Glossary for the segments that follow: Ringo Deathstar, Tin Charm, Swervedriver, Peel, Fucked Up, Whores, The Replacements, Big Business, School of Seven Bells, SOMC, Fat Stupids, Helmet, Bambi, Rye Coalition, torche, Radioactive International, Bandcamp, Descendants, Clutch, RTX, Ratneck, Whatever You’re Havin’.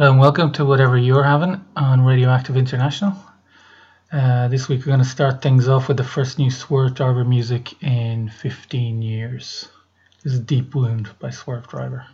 Hello and welcome to whatever you're having on Radioactive International. This week we're going to start things off with the first new Swervedriver music in 15 years. This is Deep Wound by Swervedriver.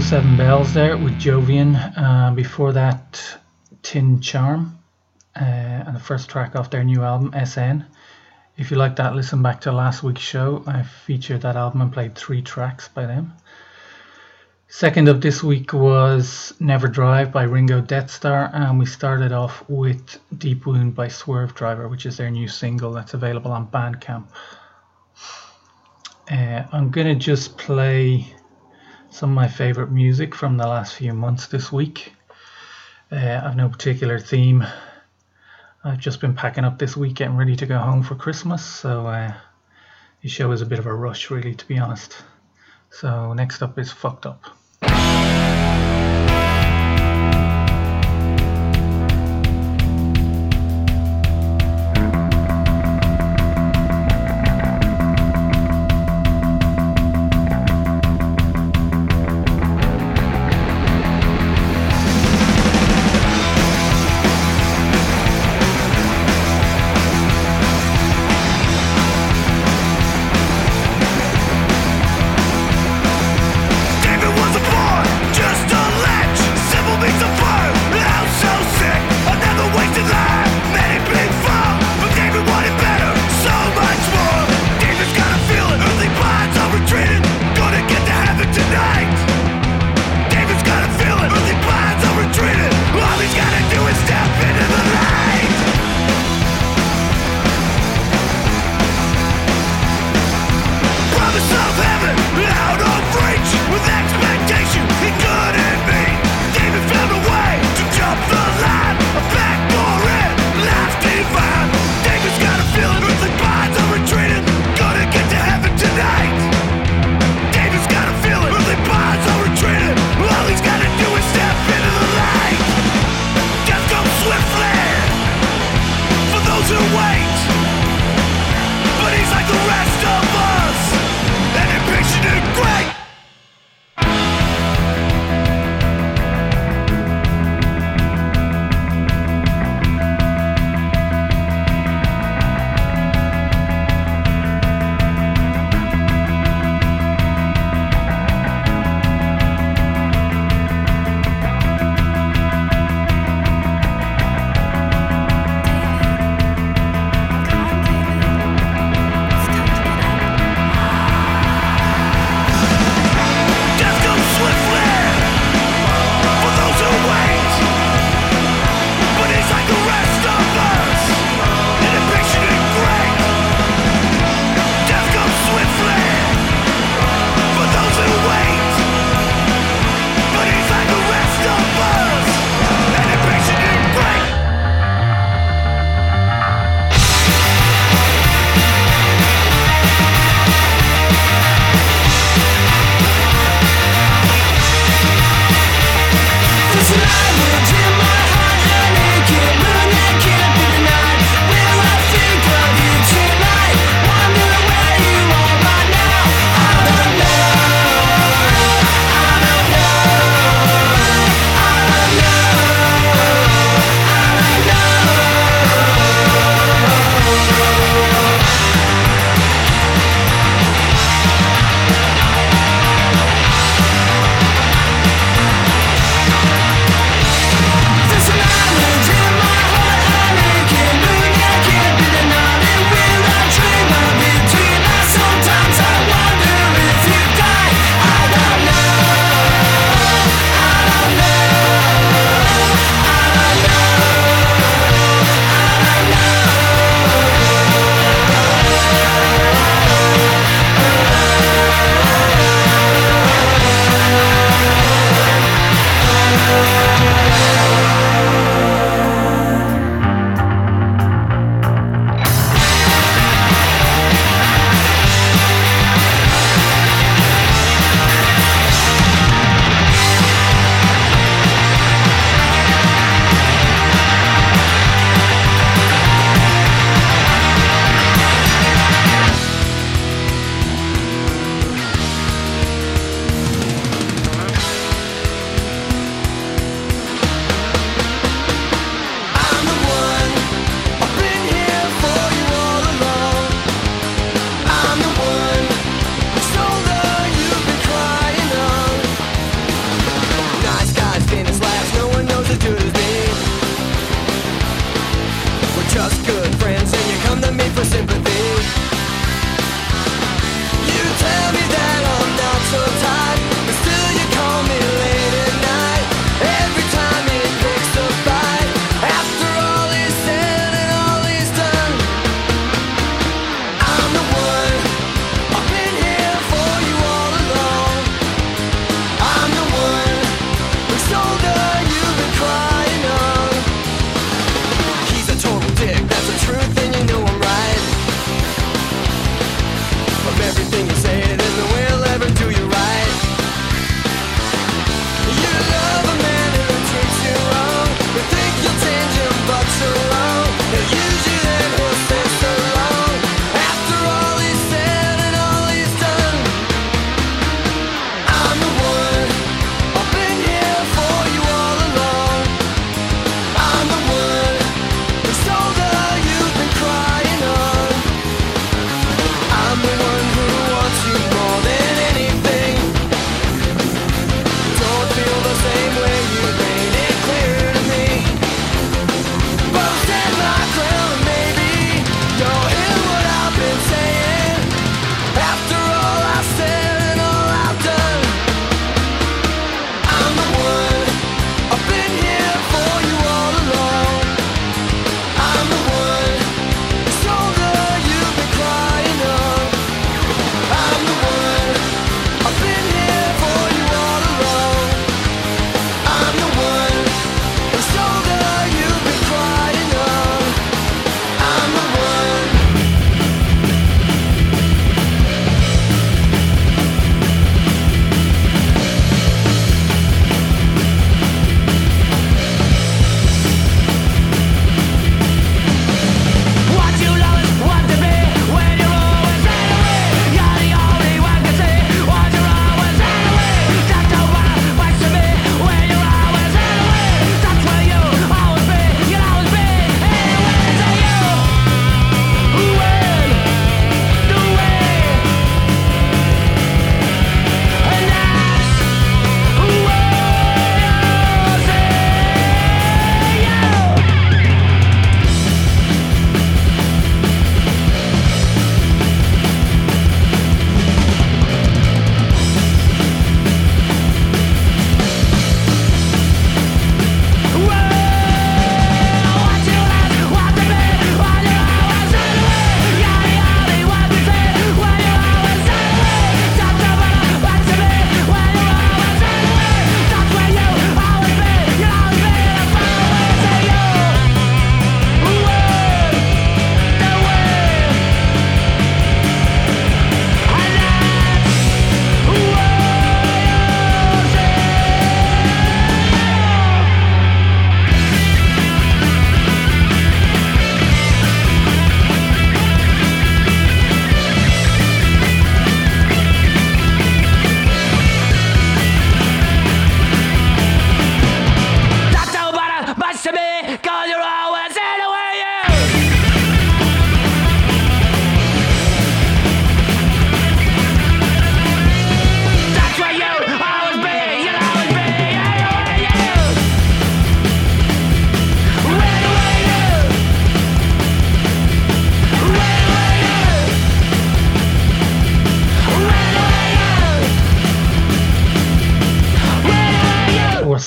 Seven Bells there with Jovian, before that Tin Charm, and the first track off their new album SN. If you like that, listen back to last week's show. I featured that album and played 3 tracks by them. Second up this week was Never Drive by Ringo Deathstar, and we started off with Deep Wound by Swervedriver, which is their new single that's available on Bandcamp. I'm going to just play some of my favourite music from the last few months this week. I've no particular theme. I've just been packing up this week, getting ready to go home for Christmas, so this show is a bit of a rush, really, to be honest. So next up is Fucked Up.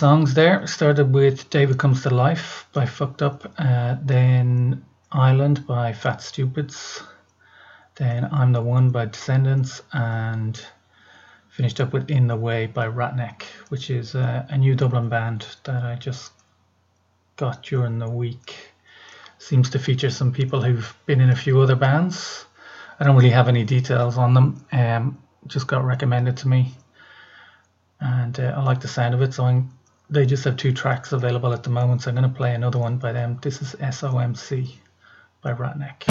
songs there. Started with David Comes to Life by Fucked Up, then Island by Fat Stupids, then I'm the One by Descendants, and finished up with In the Way by Ratneck, which is a new Dublin band that I just got during the week. Seems to feature some people who've been in a few other bands. I don't really have any details on them, just got recommended to me. And I like the sound of it, so they just have 2 tracks available at the moment, so I'm going to play another one by them. This is SOMC by Ratneck.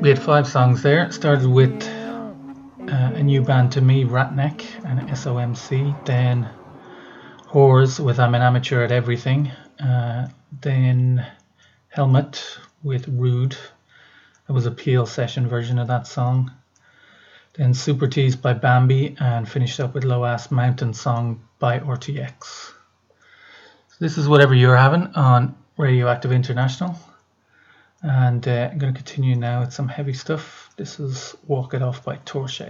We had 5 songs there. It started with a new band to me, Ratneck and SOMC, then Whores with I'm an Amateur at Everything, then Helmet with Rude. That was a Peel Session version of that song. Then Super Tease by Bambi, and finished up with Low Ass Mountain Song by RTX. So this is Whatever You're Having on Radioactive International. And I'm going to continue now with some heavy stuff. This is Walk It Off by Torche.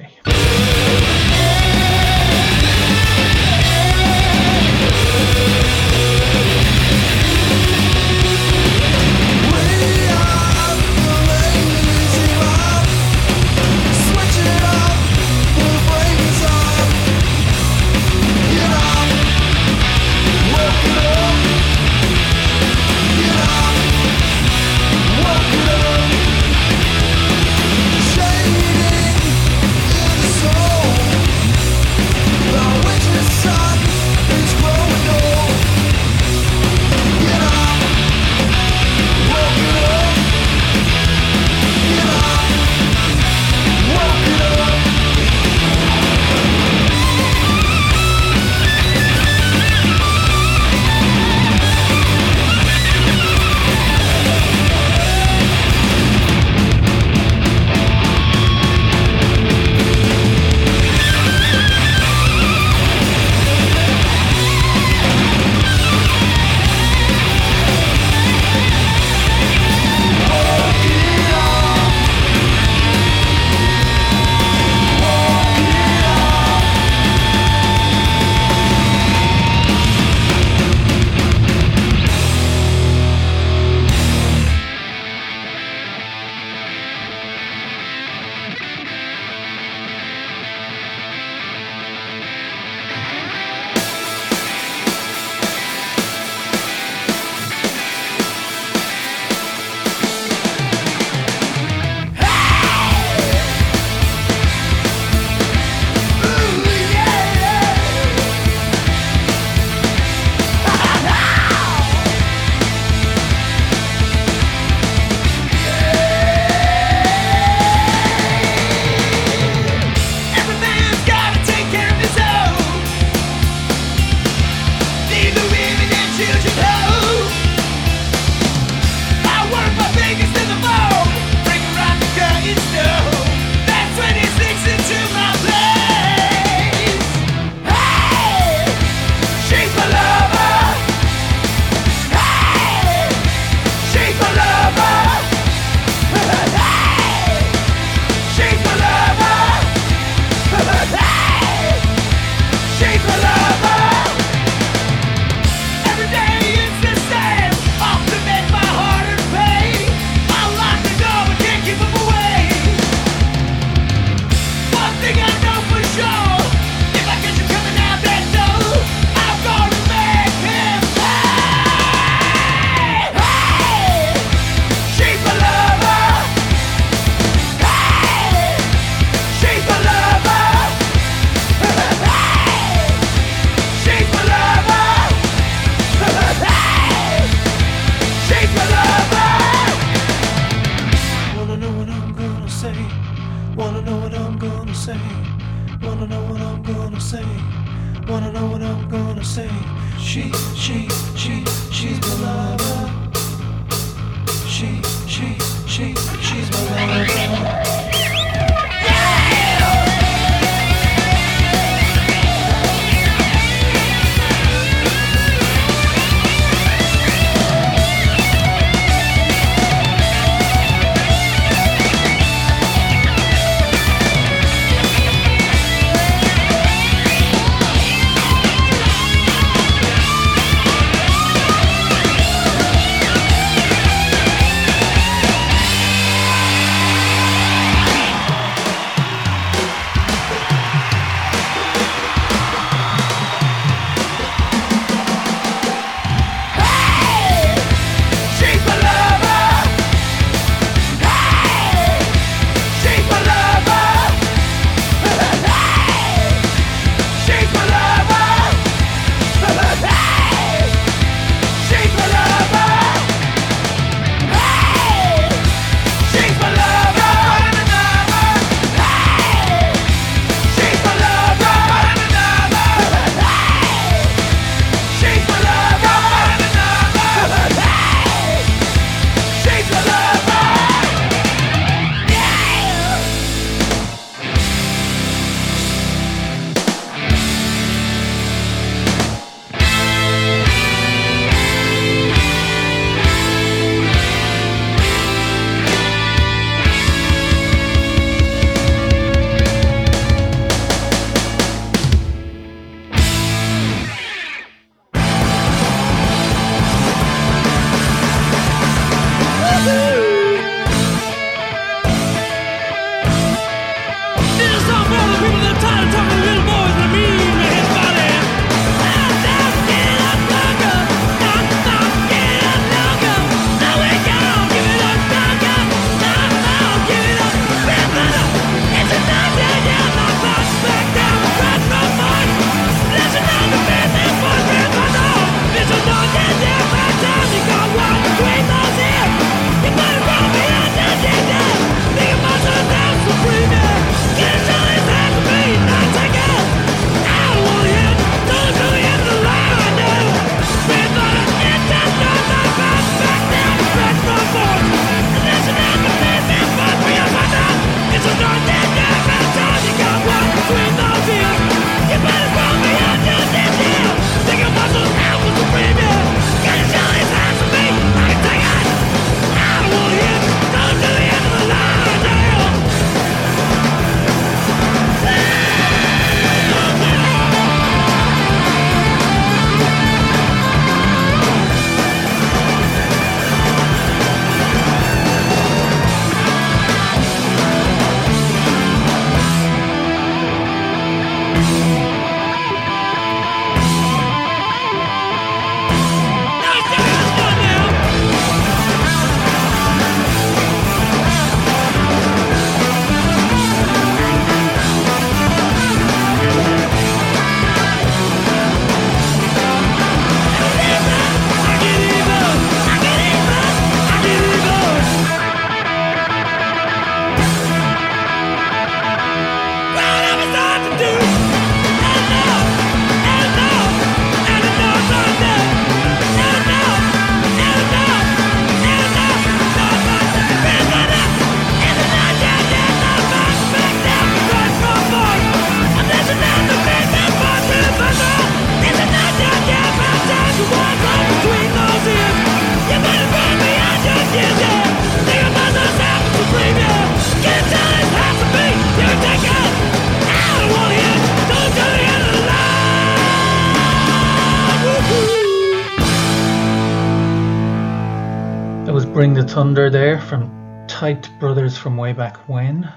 Thunder there from Tight Brothers from way back when,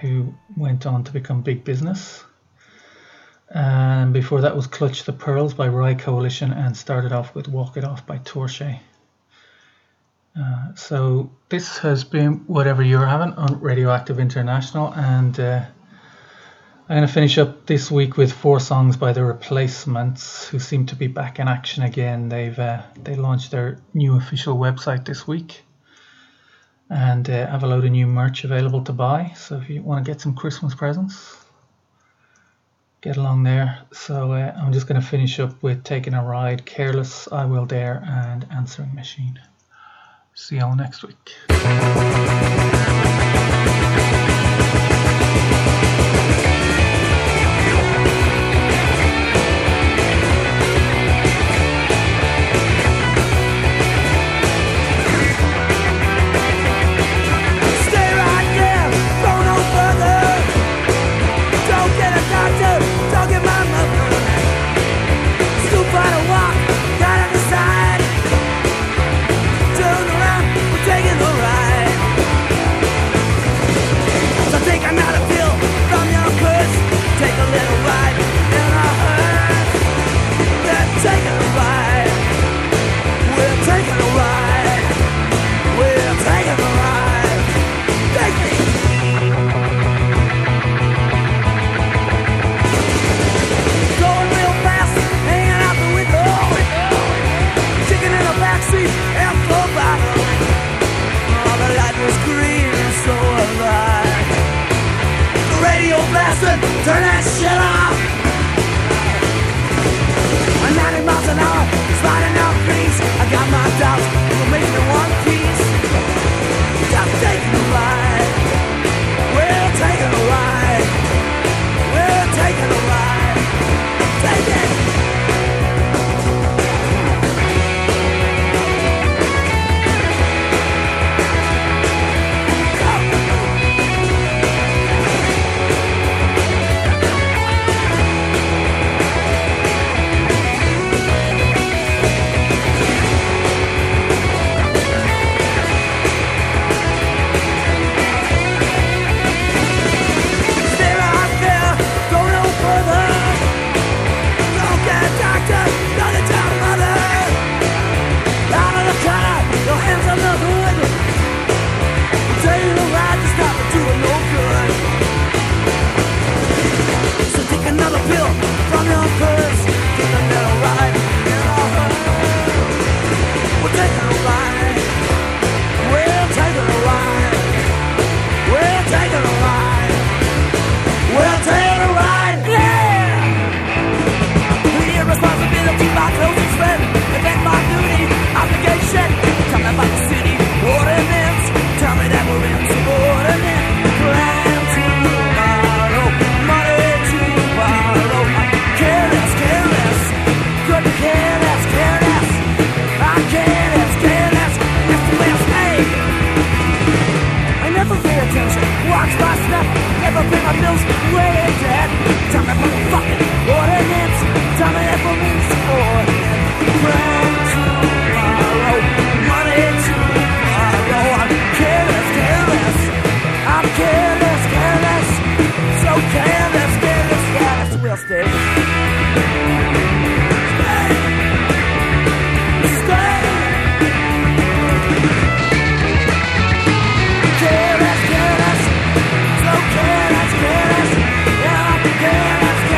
who went on to become Big Business. And before that was Clutch the Pearls by Rye Coalition, and started off with Walk It Off by Torche. So this has been Whatever You're Having on Radioactive International, and I'm going to finish up this week with 4 songs by The Replacements, who seem to be back in action again. They launched their new official website this week, and have a load of new merch available to buy. So if you want to get some Christmas presents, get along there. So I'm just going to finish up with Taking a Ride, Careless, I Will Dare, and Answering Machine. See y'all next week. Turn that shit off! 90 miles an hour, sliding out grease. I got my doubts, we'll make it in one piece. Stop taking a ride. We're taking a ride. We're taking a ride. Take it! Careless, careless, so careless, careless, yeah, I'm careless.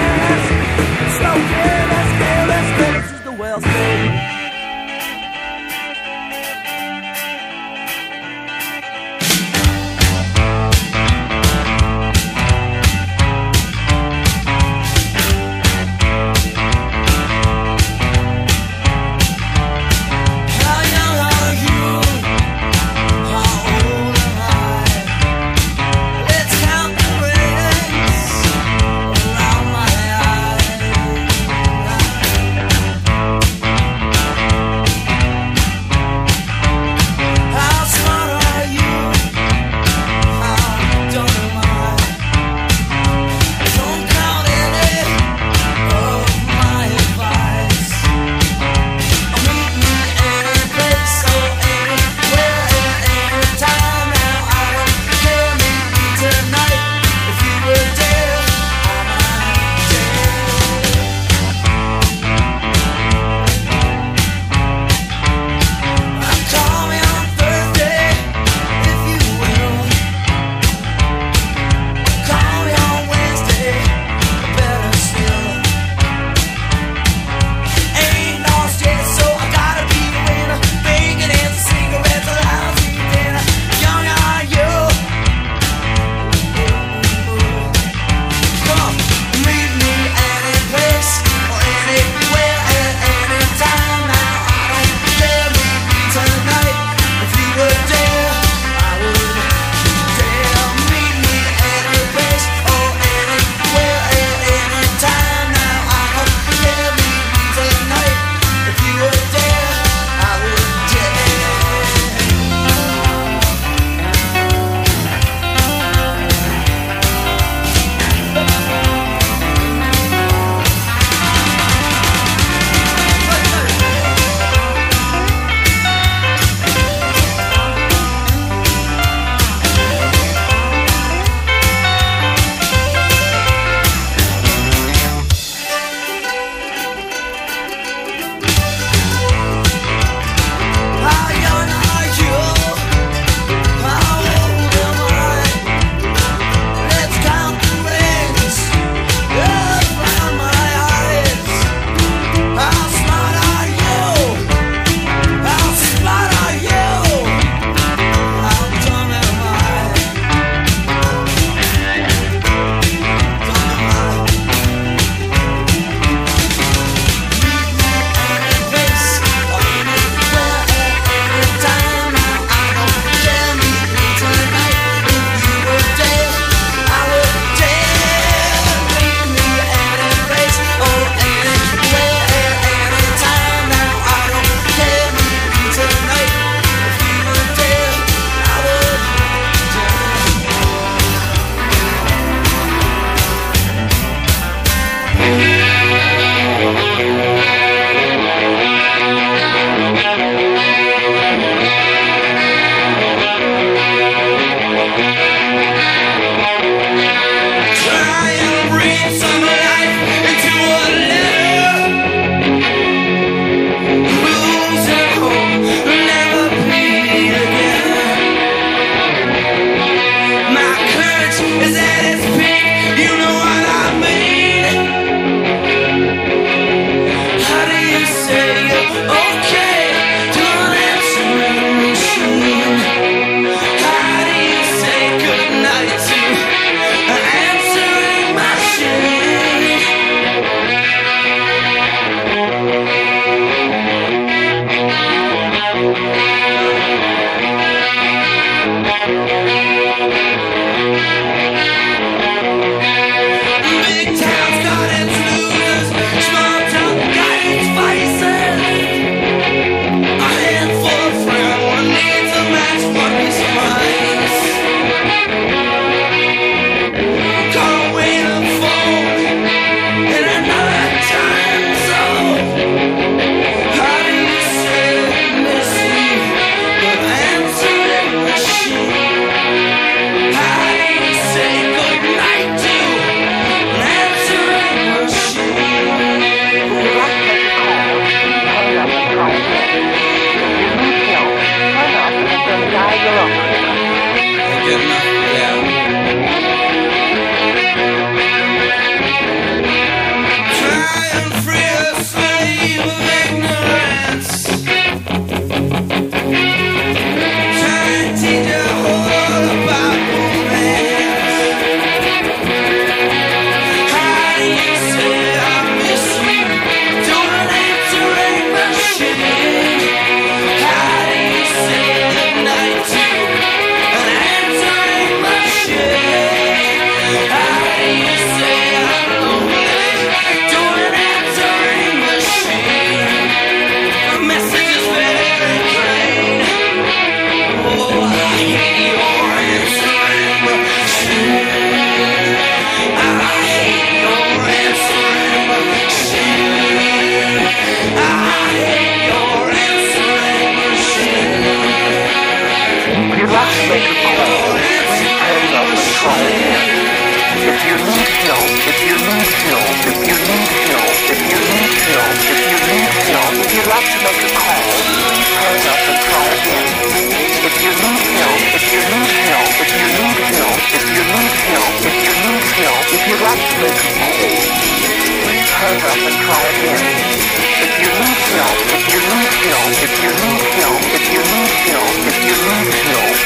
If you need help, if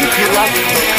you like to